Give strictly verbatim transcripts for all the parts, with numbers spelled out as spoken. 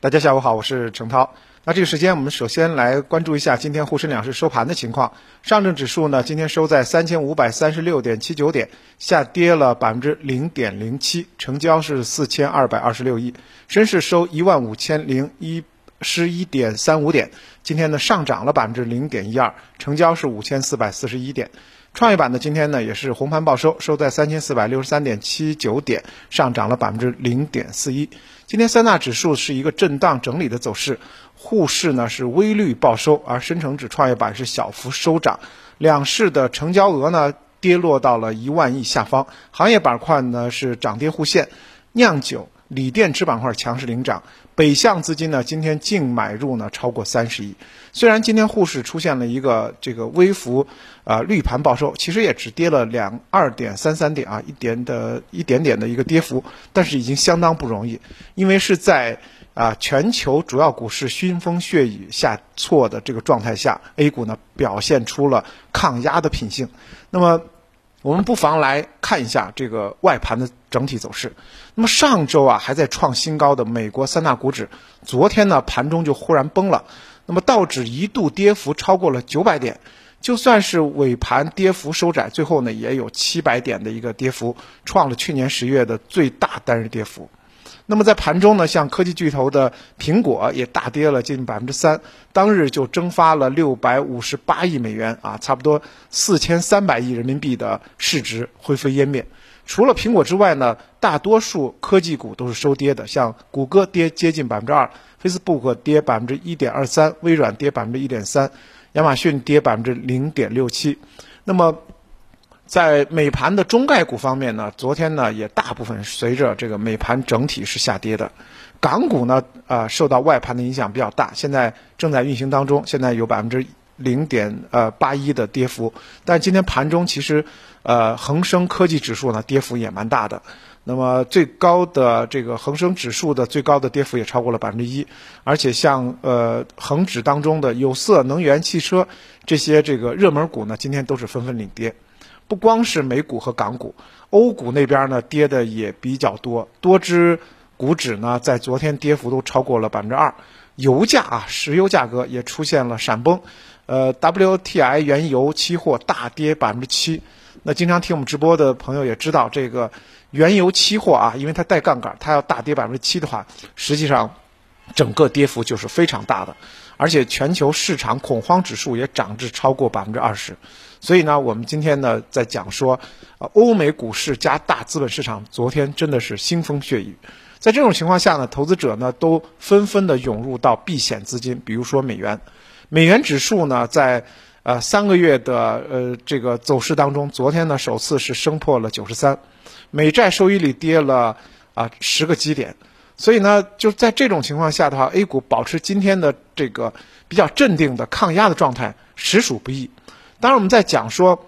大家下午好，我是程涛。那这个时间我们首先来关注一下今天沪深两市收盘的情况。上证指数呢，今天收在 三千五百三十六点七九 点，下跌了 百分之零点零七， 成交是四千二百二十六亿。深市收 一万五千零一十一点三五 点，今天呢上涨了 百分之零点一二， 成交是五千四百四十一点。创业板呢今天呢也是红盘报收，收在 三千四百六十三点七九 点，上涨了 百分之零点四一。 今天三大指数是一个震荡整理的走势，沪市呢是微绿报收，而深成指、创业板是小幅收涨。两市的成交额呢跌落到了一万亿下方，行业板块呢是涨跌互现，酿酒、锂电池板块强势领涨。北向资金呢今天净买入呢超过三十亿。虽然今天沪市出现了一个这个微幅呃绿盘报收，其实也只跌了两二点三三点啊，一点的一点点的一个跌幅，但是已经相当不容易，因为是在啊、呃、全球主要股市腥风血雨下挫的这个状态下 ，A 股呢表现出了抗压的品性。那么我们不妨来看一下这个外盘的整体走势。那么上周啊还在创新高的美国三大股指，昨天呢盘中就忽然崩了。那么道指一度跌幅超过了九百点，就算是尾盘跌幅收窄，最后呢也有七百点的一个跌幅，创了去年十月的最大单日跌幅。那么在盘中呢，像科技巨头的苹果也大跌了近 百分之三， 当日就蒸发了六百五十八亿美元啊，差不多四千三百亿人民币的市值灰飞烟灭。除了苹果之外呢，大多数科技股都是收跌的，像谷歌跌接近 百分之二， Facebook 跌 百分之一点二三， 微软跌 百分之一点三， 亚马逊跌 百分之零点六七。 那么在美盘的中概股方面呢，昨天呢也大部分随着这个美盘整体是下跌的。港股呢呃受到外盘的影响比较大，现在正在运行当中，现在有 百分之零点八一 的跌幅。但今天盘中其实呃恒生科技指数呢跌幅也蛮大的。那么最高的这个恒生指数的最高的跌幅也超过了 百分之一， 而且像呃恒指当中的有色、能源、汽车这些这个热门股呢今天都是纷纷领跌。不光是美股和港股，欧股那边呢跌的也比较多，多只股指呢在昨天跌幅都超过了 百分之二。 油价啊，石油价格也出现了闪崩，呃 W T I 原油期货大跌 百分之七。 那经常听我们直播的朋友也知道，这个原油期货啊，因为它带杠杆，它要大跌 百分之七 的话，实际上整个跌幅就是非常大的。而且全球市场恐慌指数也涨至超过 百分之二十。 所以呢我们今天呢在讲说、呃、欧美股市加大资本市场昨天真的是腥风血雨。在这种情况下呢，投资者呢都纷纷的涌入到避险资金，比如说美元。美元指数呢在呃三个月的呃这个走势当中，昨天呢首次是升破了九十三，美债收益率跌了啊十个基点。所以呢就在这种情况下的话， A 股保持今天的这个比较镇定的抗压的状态实属不易。当然我们在讲说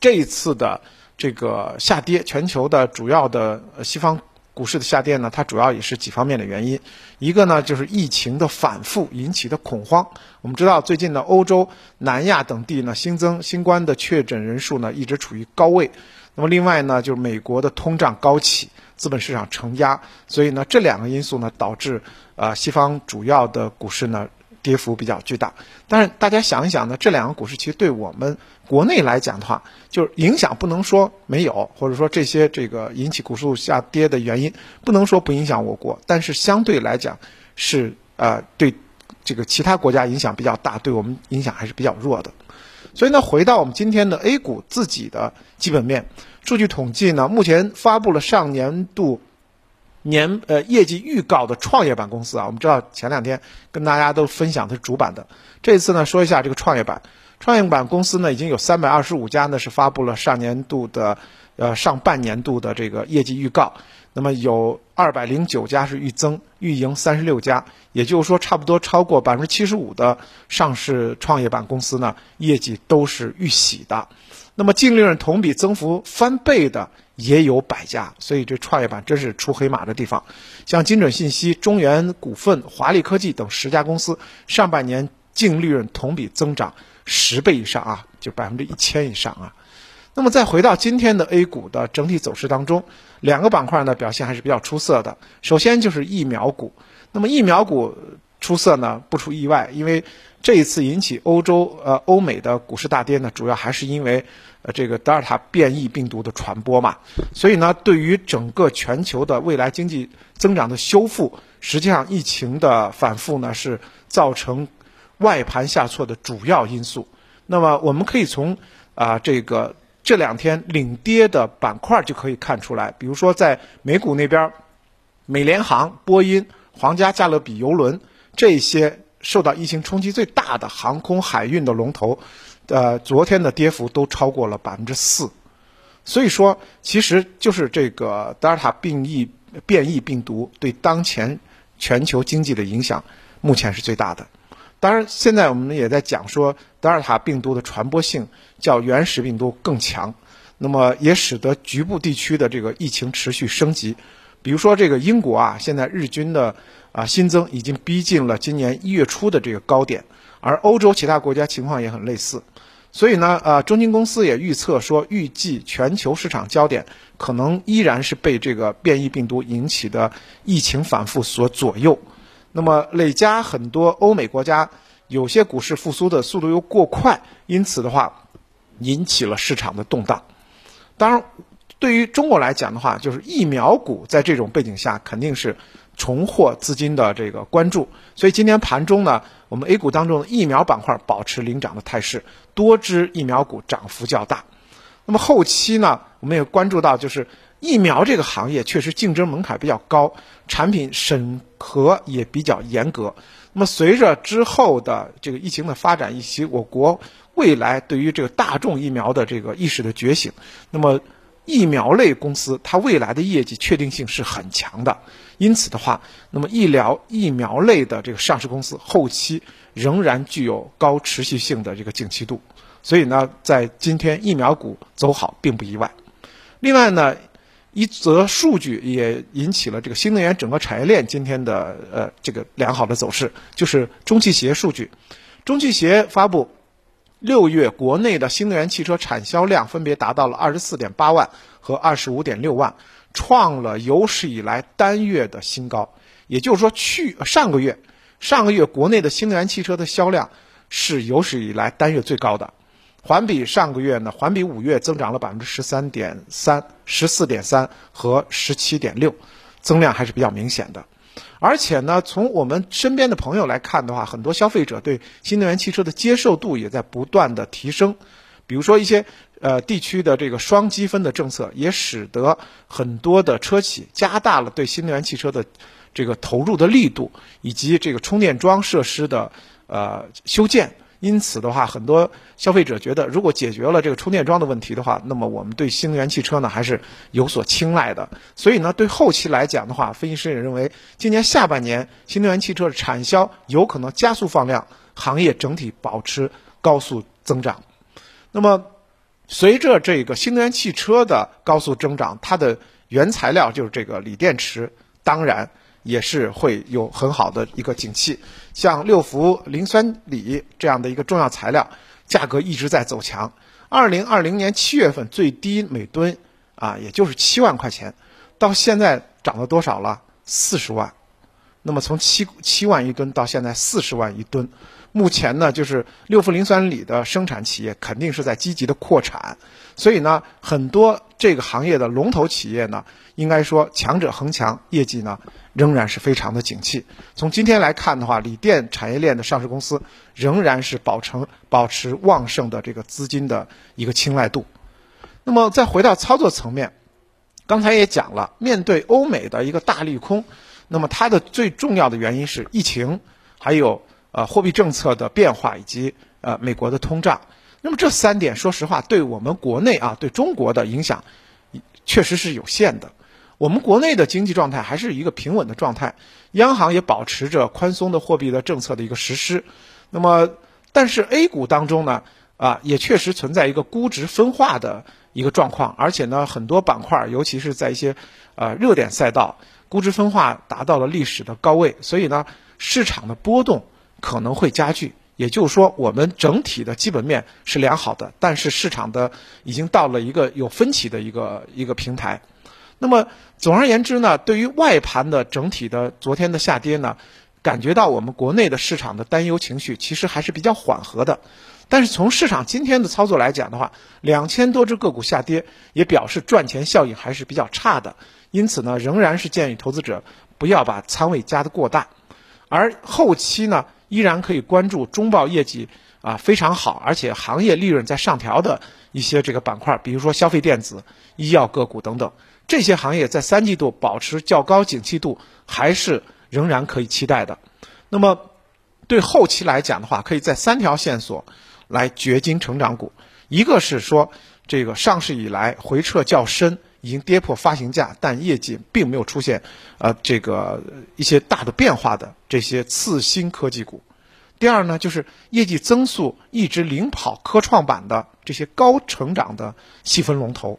这一次的这个下跌，全球的主要的西方股市的下跌呢，它主要也是几方面的原因。一个呢就是疫情的反复引起的恐慌。我们知道最近的欧洲、南亚等地呢新增新冠的确诊人数呢一直处于高位。那么另外呢就是美国的通胀高企，资本市场承压，所以呢这两个因素呢导致呃西方主要的股市呢跌幅比较巨大。但是大家想一想呢，这两个股市其实对我们国内来讲的话，就是影响不能说没有，或者说这些这个引起股数下跌的原因不能说不影响我国，但是相对来讲是呃对这个其他国家影响比较大，对我们影响还是比较弱的。所以呢回到我们今天的 A 股自己的基本面数据统计呢，目前发布了上年度年呃业绩预告的创业板公司啊，我们知道前两天跟大家都分享的是主板的，这次呢说一下这个创业板。创业板公司呢已经有三百二十五家呢是发布了上年度的呃上半年度的这个业绩预告，那么有二百零九家是预增，预盈三十六家，也就是说差不多超过 百分之七十五 的上市创业板公司呢业绩都是预喜的。那么净利润同比增幅翻倍的也有百家，所以这创业板真是出黑马的地方。像精准信息、中原股份、华丽科技等十家公司，上半年净利润同比增长十倍以上啊，就百分之一千以上啊。那么再回到今天的 A 股的整体走势当中，两个板块呢表现还是比较出色的。首先就是疫苗股，那么疫苗股出色呢，不出意外，因为这一次引起欧洲呃欧美的股市大跌呢，主要还是因为呃这个德尔塔变异病毒的传播嘛。所以呢，对于整个全球的未来经济增长的修复，实际上疫情的反复呢是造成外盘下挫的主要因素。那么我们可以从啊、呃、这个这两天领跌的板块就可以看出来，比如说在美股那边，美联航、波音、皇家加勒比邮轮这些受到疫情冲击最大的航空海运的龙头，呃，昨天的跌幅都超过了百分之四。所以说，其实就是这个德尔塔变异变异病毒对当前全球经济的影响，目前是最大的。当然，现在我们也在讲说，德尔塔病毒的传播性较原始病毒更强，那么也使得局部地区的这个疫情持续升级。比如说，这个英国啊，现在日均的啊新增已经逼近了今年一月初的这个高点，而欧洲其他国家情况也很类似。所以呢，呃，中金公司也预测说，预计全球市场焦点可能依然是被这个变异病毒引起的疫情反复所左右。那么累加很多欧美国家有些股市复苏的速度又过快，因此的话引起了市场的动荡。当然对于中国来讲的话，就是疫苗股在这种背景下肯定是重获资金的这个关注。所以今天盘中呢，我们 A 股当中的疫苗板块保持领涨的态势，多只疫苗股涨幅较大。那么后期呢，我们也关注到，就是疫苗这个行业确实竞争门槛比较高，产品审核也比较严格。那么随着之后的这个疫情的发展，以及我国未来对于这个大众疫苗的这个意识的觉醒，那么疫苗类公司它未来的业绩确定性是很强的，因此的话，那么医疗疫苗类的这个上市公司后期仍然具有高持续性的这个景气度，所以呢，在今天疫苗股走好并不意外。另外呢，一则数据也引起了这个新能源整个产业链今天的呃这个良好的走势，就是中汽协数据。中汽协发布。六月国内的新能源汽车产销量分别达到了 二十四点八 万和 二十五点六 万，创了有史以来单月的新高。也就是说去上个月上个月国内的新能源汽车的销量是有史以来单月最高的，环比上个月呢，环比五月增长了 百分之十三点三 十四点三 和 十七点六， 增量还是比较明显的。而且呢，从我们身边的朋友来看的话，很多消费者对新能源汽车的接受度也在不断的提升。比如说一些呃地区的这个双积分的政策，也使得很多的车企加大了对新能源汽车的这个投入的力度，以及这个充电桩设施的呃修建。因此的话，很多消费者觉得，如果解决了这个充电桩的问题的话，那么我们对新能源汽车呢还是有所青睐的。所以呢，对后期来讲的话，分析师也认为，今年下半年新能源汽车的产销有可能加速放量，行业整体保持高速增长。那么，随着这个新能源汽车的高速增长，它的原材料就是这个锂电池，当然也是会有很好的一个景气。像六氟磷酸锂这样的一个重要材料，价格一直在走强。二零二零年七月份最低每吨啊，也就是七万块钱，到现在涨了多少了？四十万。那么从七七万一吨到现在四十万一吨，目前呢，就是六氟磷酸锂的生产企业肯定是在积极的扩产，所以呢，很多这个行业的龙头企业呢，应该说强者恒强，业绩呢仍然是非常的景气。从今天来看的话，锂电产业链的上市公司仍然是保持保持旺盛的这个资金的一个青睐度。那么再回到操作层面，刚才也讲了，面对欧美的一个大利空，那么它的最重要的原因是疫情，还有呃货币政策的变化，以及呃美国的通胀。那么这三点说实话对我们国内啊，对中国的影响确实是有限的。我们国内的经济状态还是一个平稳的状态，央行也保持着宽松的货币的政策的一个实施。那么但是 A 股当中呢啊，也确实存在一个估值分化的一个状况，而且呢很多板块尤其是在一些呃热点赛道，估值分化达到了历史的高位，所以呢市场的波动可能会加剧。也就是说，我们整体的基本面是良好的，但是市场的已经到了一个有分歧的一个一个平台。那么总而言之呢，对于外盘的整体的昨天的下跌呢，感觉到我们国内的市场的担忧情绪其实还是比较缓和的。但是从市场今天的操作来讲的话，两千多只个股下跌，也表示赚钱效应还是比较差的。因此呢，仍然是建议投资者不要把仓位加得过大，而后期呢，依然可以关注中报业绩啊非常好，而且行业利润在上调的一些这个板块，比如说消费电子、医药个股等等，这些行业在三季度保持较高景气度，还是仍然可以期待的。那么对后期来讲的话，可以在三条线索来掘金成长股，一个是说这个上市以来回撤较深，已经跌破发行价，但业绩并没有出现呃这个一些大的变化的这些次新科技股。第二呢，就是业绩增速一直领跑科创板的这些高成长的细分龙头。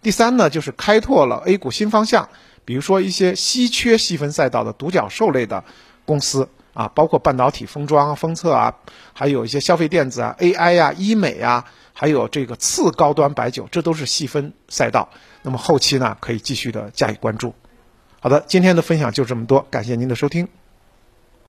第三呢，就是开拓了 A 股新方向，比如说一些稀缺细分赛道的独角兽类的公司啊，包括半导体、封装、封测啊，还有一些消费电子啊、A I 啊、医美啊，还有这个次高端白酒，这都是细分赛道。那么后期呢，可以继续的加以关注。好的，今天的分享就这么多，感谢您的收听。